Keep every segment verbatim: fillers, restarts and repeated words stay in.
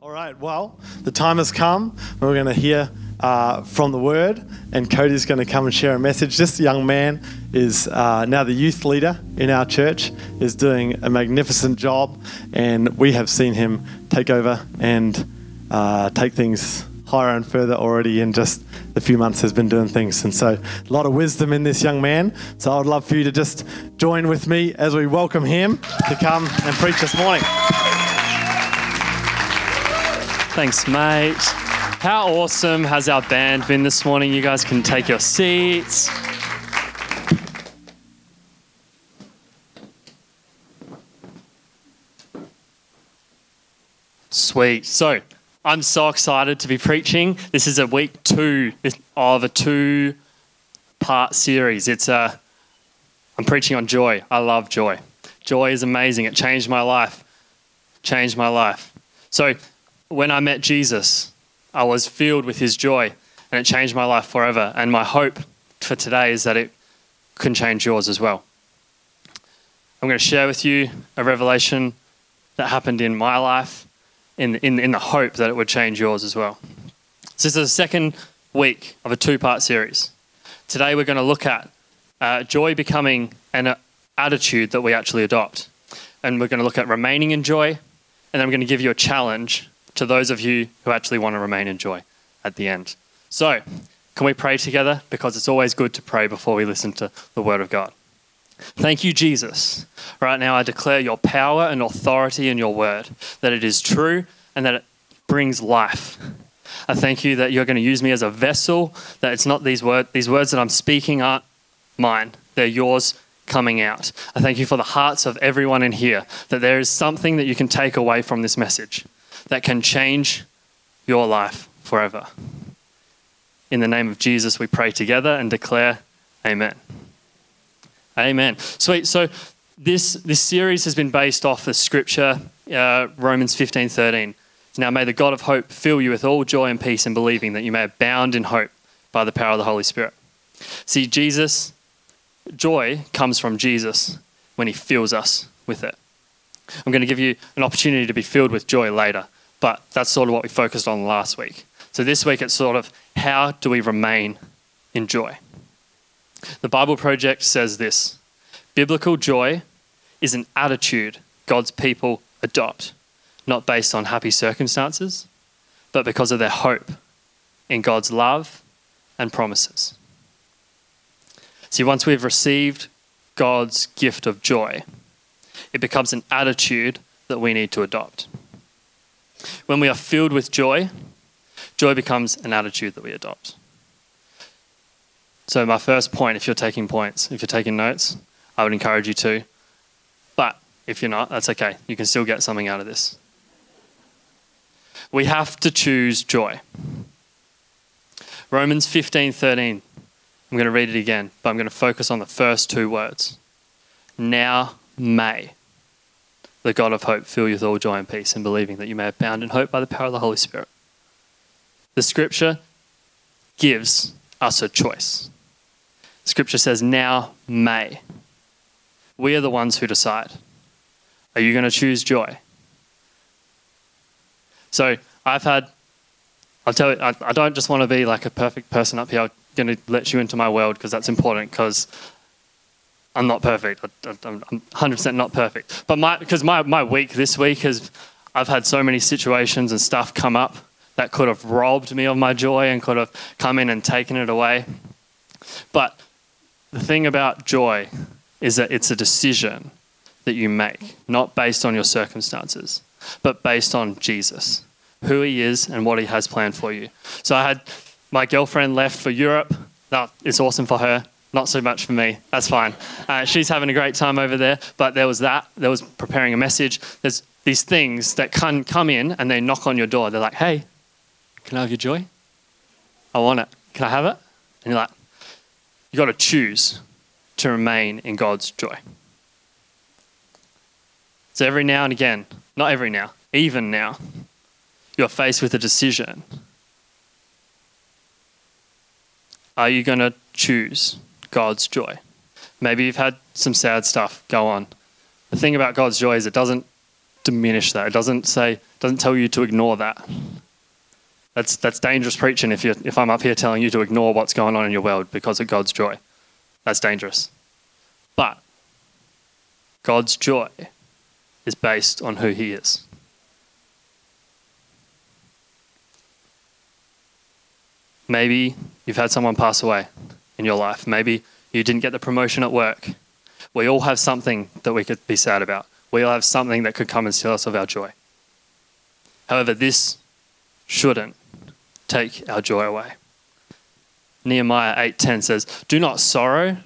All right, well, the time has come. We're going to hear uh, from the Word, and Cody's going to come and share a message. This young man is uh, now the youth leader in our church, is doing a magnificent job, and we have seen him take over and uh, take things higher and further already in just the few months has been doing things. And so a lot of wisdom in this young man. So I would love for you to just join with me as we welcome him to come and preach this morning. Thanks, mate. How awesome has our band been this morning? You guys can take your seats. Sweet. So, I'm so excited to be preaching. This is a week two of a two-part series. It's a, I'm preaching on joy. I love joy. Joy is amazing. It changed my life. Changed my life. So, when I met Jesus, I was filled with his joy, and it changed my life forever. And my hope for today is that it can change yours as well. I'm going to share with you a revelation that happened in my life in, in, in the hope that it would change yours as well. So this is the second week of a two-part series. Today we're going to look at uh, joy becoming an uh, attitude that we actually adopt. And we're going to look at remaining in joy, and then I'm going to give you a challenge to those of you who actually want to remain in joy at the end. So, can we pray together? Because it's always good to pray before we listen to the Word of God. Thank you, Jesus. Right now I declare your power and authority in your Word, that it is true and that it brings life. I thank you that you're going to use me as a vessel, that it's not these, word, these words that I'm speaking aren't mine. They're yours coming out. I thank you for the hearts of everyone in here, that there is something that you can take away from this message that can change your life forever. In the name of Jesus, we pray together and declare, amen. Amen. Sweet. So this this series has been based off the scripture, uh, Romans fifteen thirteen. Now may the God of hope fill you with all joy and peace in believing, that you may abound in hope by the power of the Holy Spirit. See, Jesus, joy comes from Jesus when he fills us with it. I'm going to give you an opportunity to be filled with joy later, but that's sort of what we focused on last week. So this week it's sort of, how do we remain in joy? The Bible Project says this: biblical joy is an attitude God's people adopt, not based on happy circumstances, but because of their hope in God's love and promises. See, once we've received God's gift of joy, it becomes an attitude that we need to adopt. When we are filled with joy, joy becomes an attitude that we adopt. So my first point, if you're taking points, if you're taking notes, I would encourage you to. But if you're not, that's okay. You can still get something out of this. We have to choose joy. Romans fifteen thirteen. I'm going to read it again, but I'm going to focus on the first two words. Now may the God of hope fill you with all joy and peace in believing, that you may abound in hope by the power of the Holy Spirit. The scripture gives us a choice. Scripture says, now may. We are the ones who decide. Are you going to choose joy? So I've had, I'll tell you, I, I don't just want to be like a perfect person up here. I'm going to let you into my world, because that's important, because I'm not perfect. I'm one hundred percent not perfect. But my because my, my week this week has, I've had so many situations and stuff come up that could have robbed me of my joy and could have come in and taken it away. But the thing about joy is that it's a decision that you make, not based on your circumstances, but based on Jesus, who he is and what he has planned for you. So I had my girlfriend left for Europe. That is awesome for her. Not so much for me. That's fine. Uh, she's having a great time over there. But there was that. There was preparing a message. There's these things that can come in and they knock on your door. They're like, hey, can I have your joy? I want it. Can I have it? And you're like, you got to choose to remain in God's joy. So every now and again, not every now, even now, you're faced with a decision. Are you going to choose God's joy? Maybe you've had some sad stuff go on. The thing about God's joy is it doesn't diminish that. It doesn't say, doesn't tell you to ignore that. That's that's dangerous preaching. If you if I'm up here telling you to ignore what's going on in your world because of God's joy, that's dangerous. But God's joy is based on who He is. Maybe you've had someone pass away in your life. Maybe you didn't get the promotion at work. We all have something that we could be sad about. We all have something that could come and steal us of our joy. However, this shouldn't take our joy away. Nehemiah eight ten says, "Do not sorrow,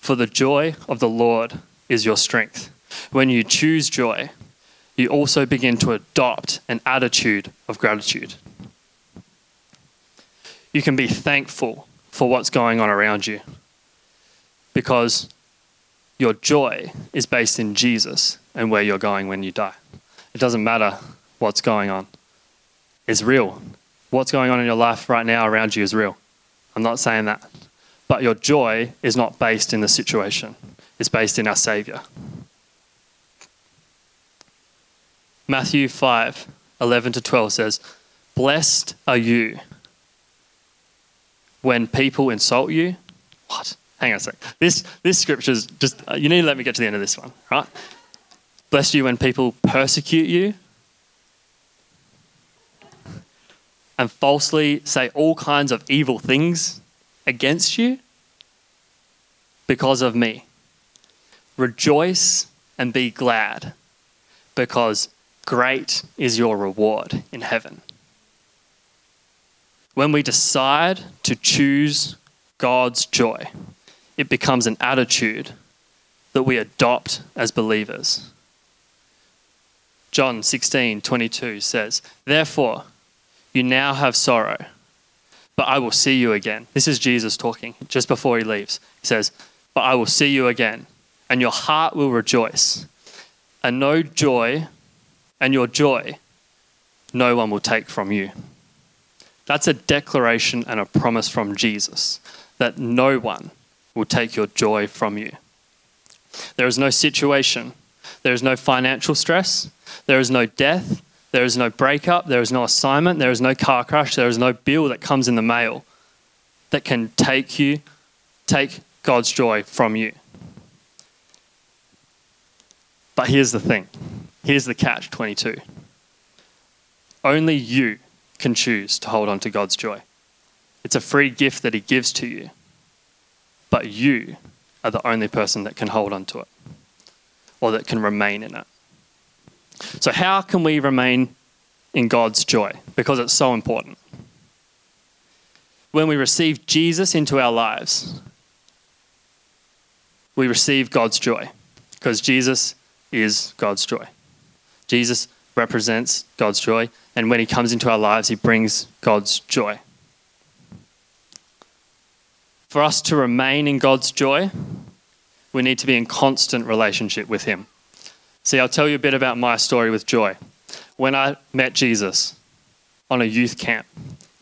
for the joy of the Lord is your strength. When you choose joy, you also begin to adopt an attitude of gratitude." You can be thankful for what's going on around you because your joy is based in Jesus and where you're going when you die. It doesn't matter what's going on. It's real. What's going on in your life right now around you is real. I'm not saying that. But your joy is not based in the situation. It's based in our Saviour. Matthew five eleven to twelve says, "Blessed are you when people insult you." What? Hang on a sec. This this scripture's just, you need to let me get to the end of this one, right? "Blessed are you when people persecute you and falsely say all kinds of evil things against you because of me. Rejoice and be glad, because great is your reward in heaven." When we decide to choose God's joy, it becomes an attitude that we adopt as believers. John sixteen twenty-two says, "Therefore, you now have sorrow, but I will see you again." This is Jesus talking just before he leaves. He says, "But I will see you again, and your heart will rejoice, and no joy, and your joy, no one will take from you." That's a declaration and a promise from Jesus that no one will take your joy from you. There is no situation. There is no financial stress. There is no death. There is no breakup. There is no assignment. There is no car crash. There is no bill that comes in the mail that can take you, take God's joy from you. But here's the thing. Here's the catch twenty-two. Only you can choose to hold on to God's joy. It's a free gift that He gives to you. But you are the only person that can hold on to it, or that can remain in it. So how can we remain in God's joy? Because it's so important. When we receive Jesus into our lives, we receive God's joy, because Jesus is God's joy. Jesus represents God's joy, and when He comes into our lives, He brings God's joy. For us to remain in God's joy, we need to be in constant relationship with Him. See, I'll tell you a bit about my story with joy. When I met Jesus on a youth camp,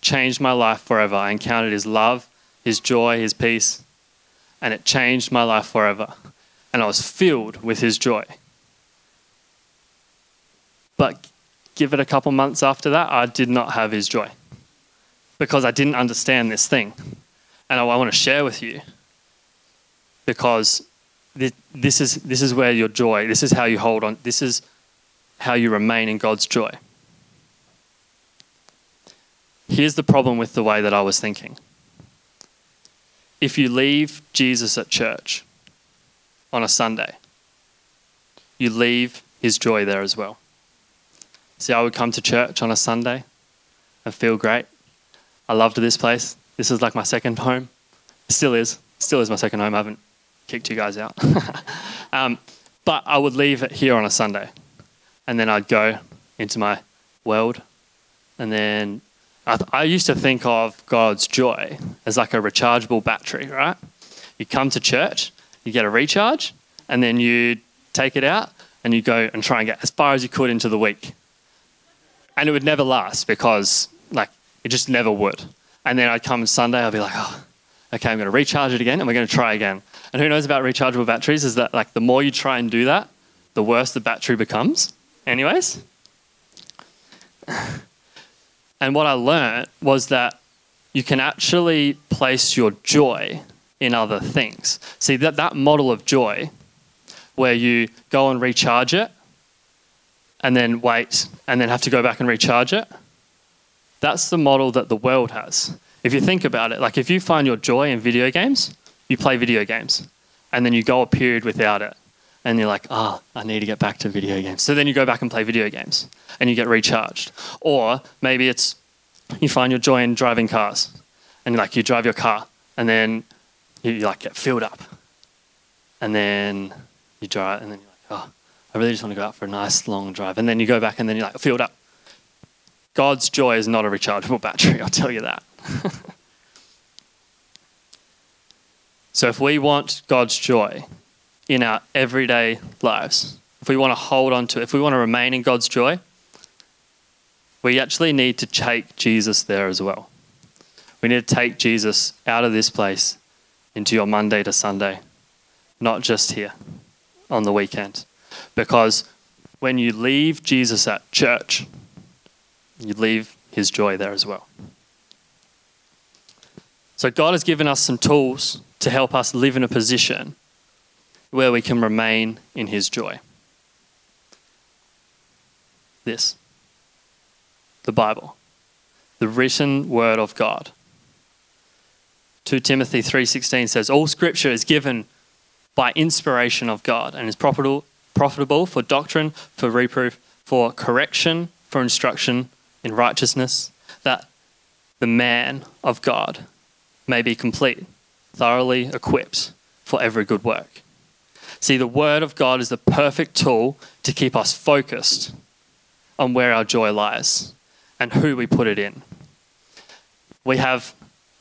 changed my life forever. I encountered His love, His joy, His peace, and it changed my life forever. And I was filled with His joy. But give it a couple months after that, I did not have His joy, because I didn't understand this thing. And I want to share with you, because this is this is where your joy, this is how you hold on, this is how you remain in God's joy. Here's the problem with the way that I was thinking. If you leave Jesus at church on a Sunday, you leave His joy there as well. See, I would come to church on a Sunday and feel great. I loved this place. This is like my second home. It still is. It still is my second home. I haven't kicked you guys out. um, but I would leave it here on a Sunday, and then I'd go into my world. And then I, th- I used to think of God's joy as like a rechargeable battery, right? You come to church, you get a recharge, and then you take it out and you go and try and get as far as you could into the week. And it would never last, because like it just never would. And then I'd come Sunday, I'd be like, oh, okay, I'm going to recharge it again, and we're going to try again. And who knows about rechargeable batteries is that like the more you try and do that, the worse the battery becomes. anyways. And what I learned was that you can actually place your joy in other things. See, that, that model of joy where you go and recharge it and then wait and then have to go back and recharge it, that's the model that the world has. If you think about it, like if you find your joy in video games, you play video games and then you go a period without it and you're like, ah, oh, I need to get back to video games. So then you go back and play video games and you get recharged. Or maybe it's you find your joy in driving cars and like you drive your car and then you like get filled up and then you drive and then you're like, oh, I really just want to go out for a nice long drive. And then you go back and then you're like filled up. God's joy is not a rechargeable battery, I'll tell you that. So if we want God's joy in our everyday lives, if we want to hold on to it, if we want to remain in God's joy, we actually need to take Jesus there as well. We need to take Jesus out of this place into your Monday to Sunday, not just here on the weekend. Because when you leave Jesus at church, you leave his joy there as well. So God has given us some tools to help us live in a position where we can remain in his joy. This, the Bible, the written word of God. Second Timothy three sixteen says, all scripture is given by inspiration of God and is profitable for doctrine, for reproof, for correction, for instruction in righteousness, that the man of God may be complete, thoroughly equipped for every good work. See, the word of God is the perfect tool to keep us focused on where our joy lies and who we put it in. We have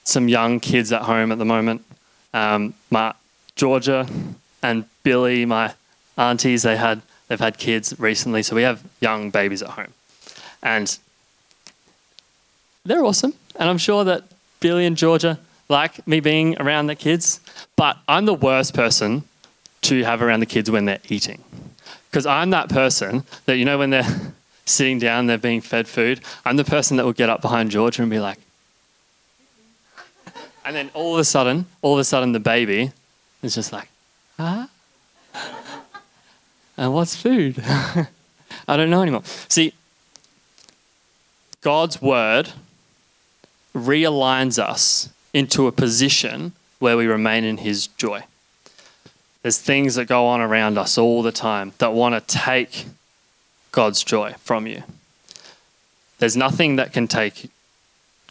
some young kids at home at the moment. Um, my Georgia and Billy, my aunties, they had they've had kids recently, so we have young babies at home, and they're awesome. And I'm sure that Billy and Georgia like me being around the kids, but I'm the worst person to have around the kids when they're eating, because I'm that person that, you know, when they're sitting down, they're being fed food. I'm the person that will get up behind Georgia and be like, and then all of a sudden, all of a sudden, the baby is just like, huh? And what's food? I don't know anymore. See, God's word realigns us into a position where we remain in his joy. There's things that go on around us all the time that want to take God's joy from you. There's nothing that can take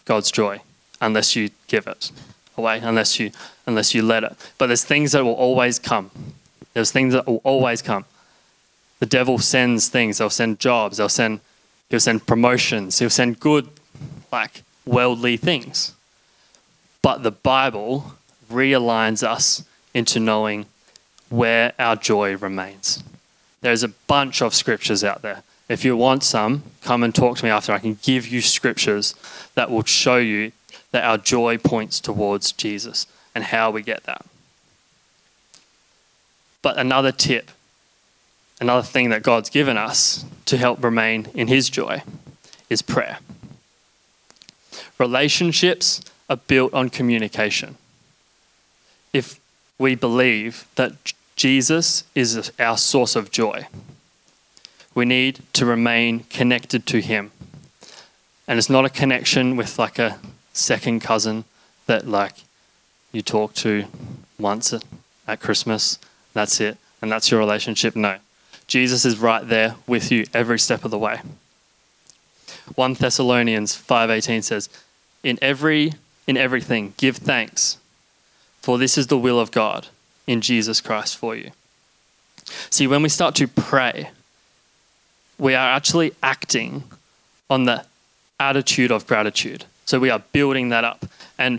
God's joy unless you give it away, unless you unless you let it. But there's things that will always come. There's things that will always come. The devil sends things. They'll send jobs. They'll send, he'll send promotions. He'll send good, like, worldly things. But the Bible realigns us into knowing where our joy remains. There's a bunch of scriptures out there. If you want some, come and talk to me after. I can give you scriptures that will show you that our joy points towards Jesus and how we get that. But another tip, another thing that God's given us to help remain in his joy is prayer. Relationships are built on communication. If we believe that Jesus is our source of joy, we need to remain connected to him. And it's not a connection with like a second cousin that like you talk to once at Christmas, that's it, and that's your relationship. No. Jesus is right there with you every step of the way. First Thessalonians five eighteen says, in every in everything give thanks, for this is the will of God in Jesus Christ for you. See, when we start to pray, we are actually acting on the attitude of gratitude. So we are building that up. And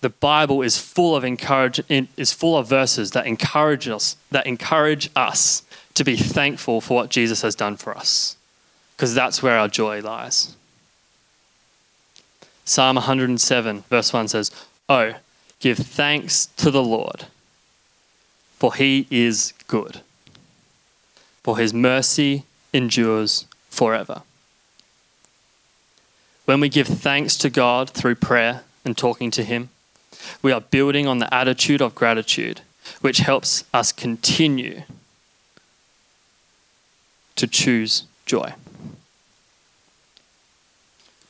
the Bible is full of encourage is full of verses that encourage us that encourage us to be thankful for what Jesus has done for us, because that's where our joy lies. Psalm one hundred seven, verse one says, "Oh, give thanks to the Lord, for he is good, for his mercy endures forever. When we give thanks to God through prayer and talking to Him, we are building on the attitude of gratitude, which helps us continue to choose joy.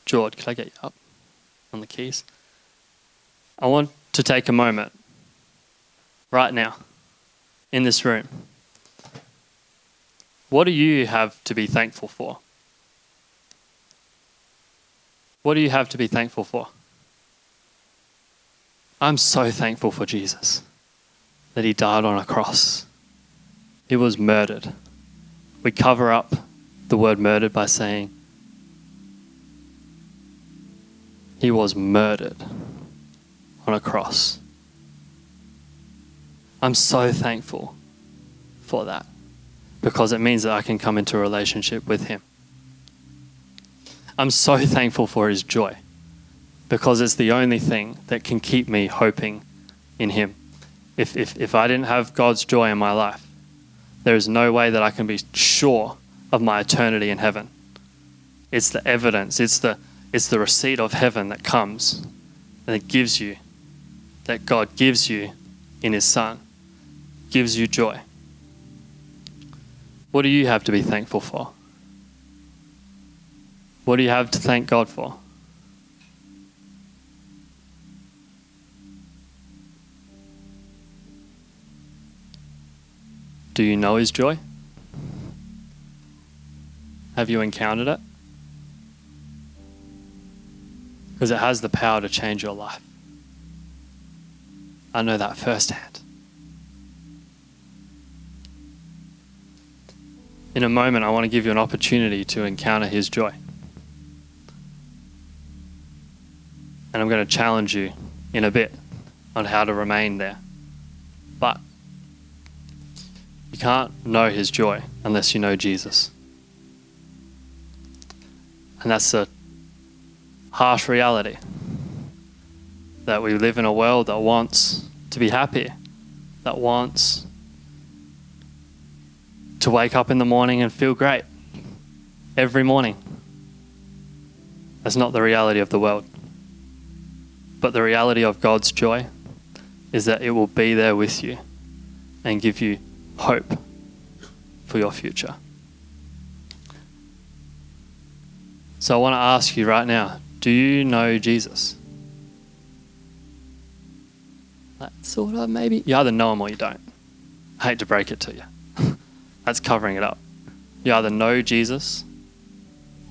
George, could I get you up on the keys? I want to take a moment right now in this room. What do you have to be thankful for? What do you have to be thankful for? I'm so thankful for Jesus, that He died on a cross. He was murdered. We cover up the word murdered by saying, He was murdered on a cross. I'm so thankful for that, because it means that I can come into a relationship with Him. I'm so thankful for His joy, because it's the only thing that can keep me hoping in Him. If, if, if I didn't have God's joy in my life, there is no way that I can be sure of my eternity in heaven. It's the evidence, it's the, it's the receipt of heaven that comes and it gives you, that God gives you in His Son, gives you joy. What do you have to be thankful for? What do you have to thank God for? Do you know His joy? Have you encountered it? Because it has the power to change your life. I know that firsthand. In a moment, I want to give you an opportunity to encounter His joy. And I'm going to challenge you in a bit on how to remain there. But you can't know His joy unless you know Jesus. And that's a harsh reality, that we live in a world that wants to be happy, that wants to wake up in the morning and feel great every morning. That's not the reality of the world. But the reality of God's joy is that it will be there with you and give you hope for your future. So I want to ask you right now, do you know Jesus? That sort of maybe? You either know Him or you don't. I hate to break it to you. That's covering it up. You either know Jesus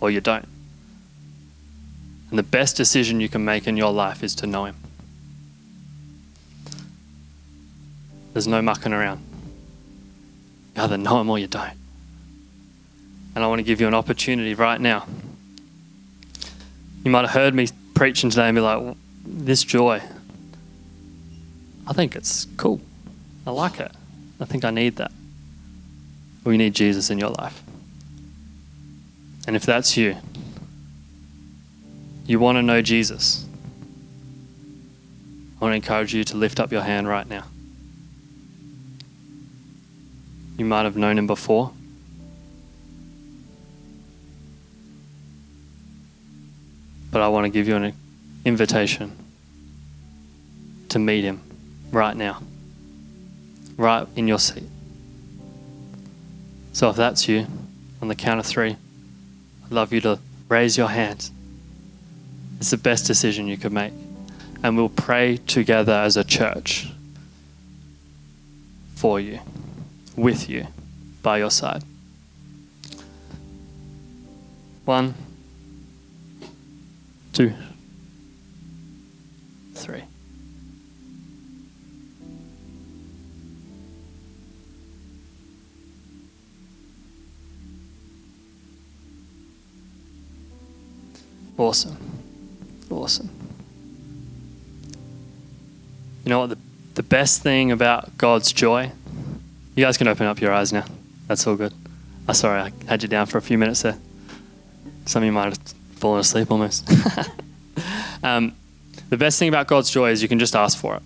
or you don't. And the best decision you can make in your life is to know Him. There's no mucking around. You either know Him or you don't. And I want to give you an opportunity right now. You might have heard me preaching today and be like, this joy, I think it's cool. I like it. I think I need that. We need Jesus in your life. And if that's you, you want to know Jesus, I want to encourage you to lift up your hand right now. You might have known Him before. But I want to give you an invitation to meet Him right now, right in your seat. So if that's you, on the count of three, I'd love you to raise your hand. It's the best decision you could make. And we'll pray together as a church for you, with you, by your side. One, two, three. Awesome. Awesome. You know what? The, the best thing about God's joy, you guys can open up your eyes now. That's all good. I'm sorry, I had you down for a few minutes there. Some of you might have fallen asleep almost. um, the best thing about God's joy is you can just ask for it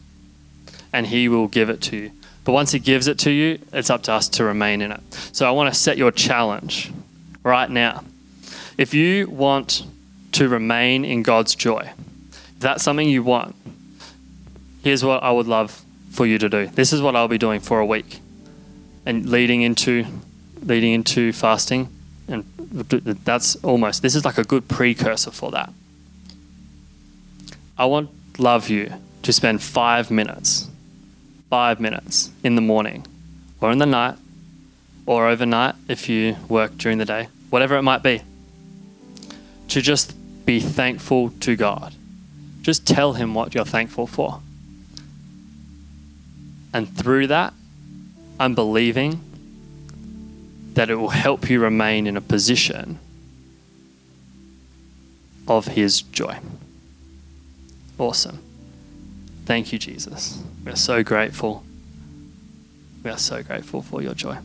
and He will give it to you. But once He gives it to you, it's up to us to remain in it. So I want to set your challenge right now. If you want to remain in God's joy, if that's something you want, here's what I would love for you to do. This is what I'll be doing for a week and leading into leading into fasting. And that's almost, this is like a good precursor for that. I want love you to spend five minutes, five minutes in the morning or in the night or overnight if you work during the day, whatever it might be, to just be thankful to God. Just tell him what you're thankful for. And through that, I'm believing that it will help you remain in a position of his joy. Awesome. Thank you, Jesus. We are so grateful. We are so grateful for your joy.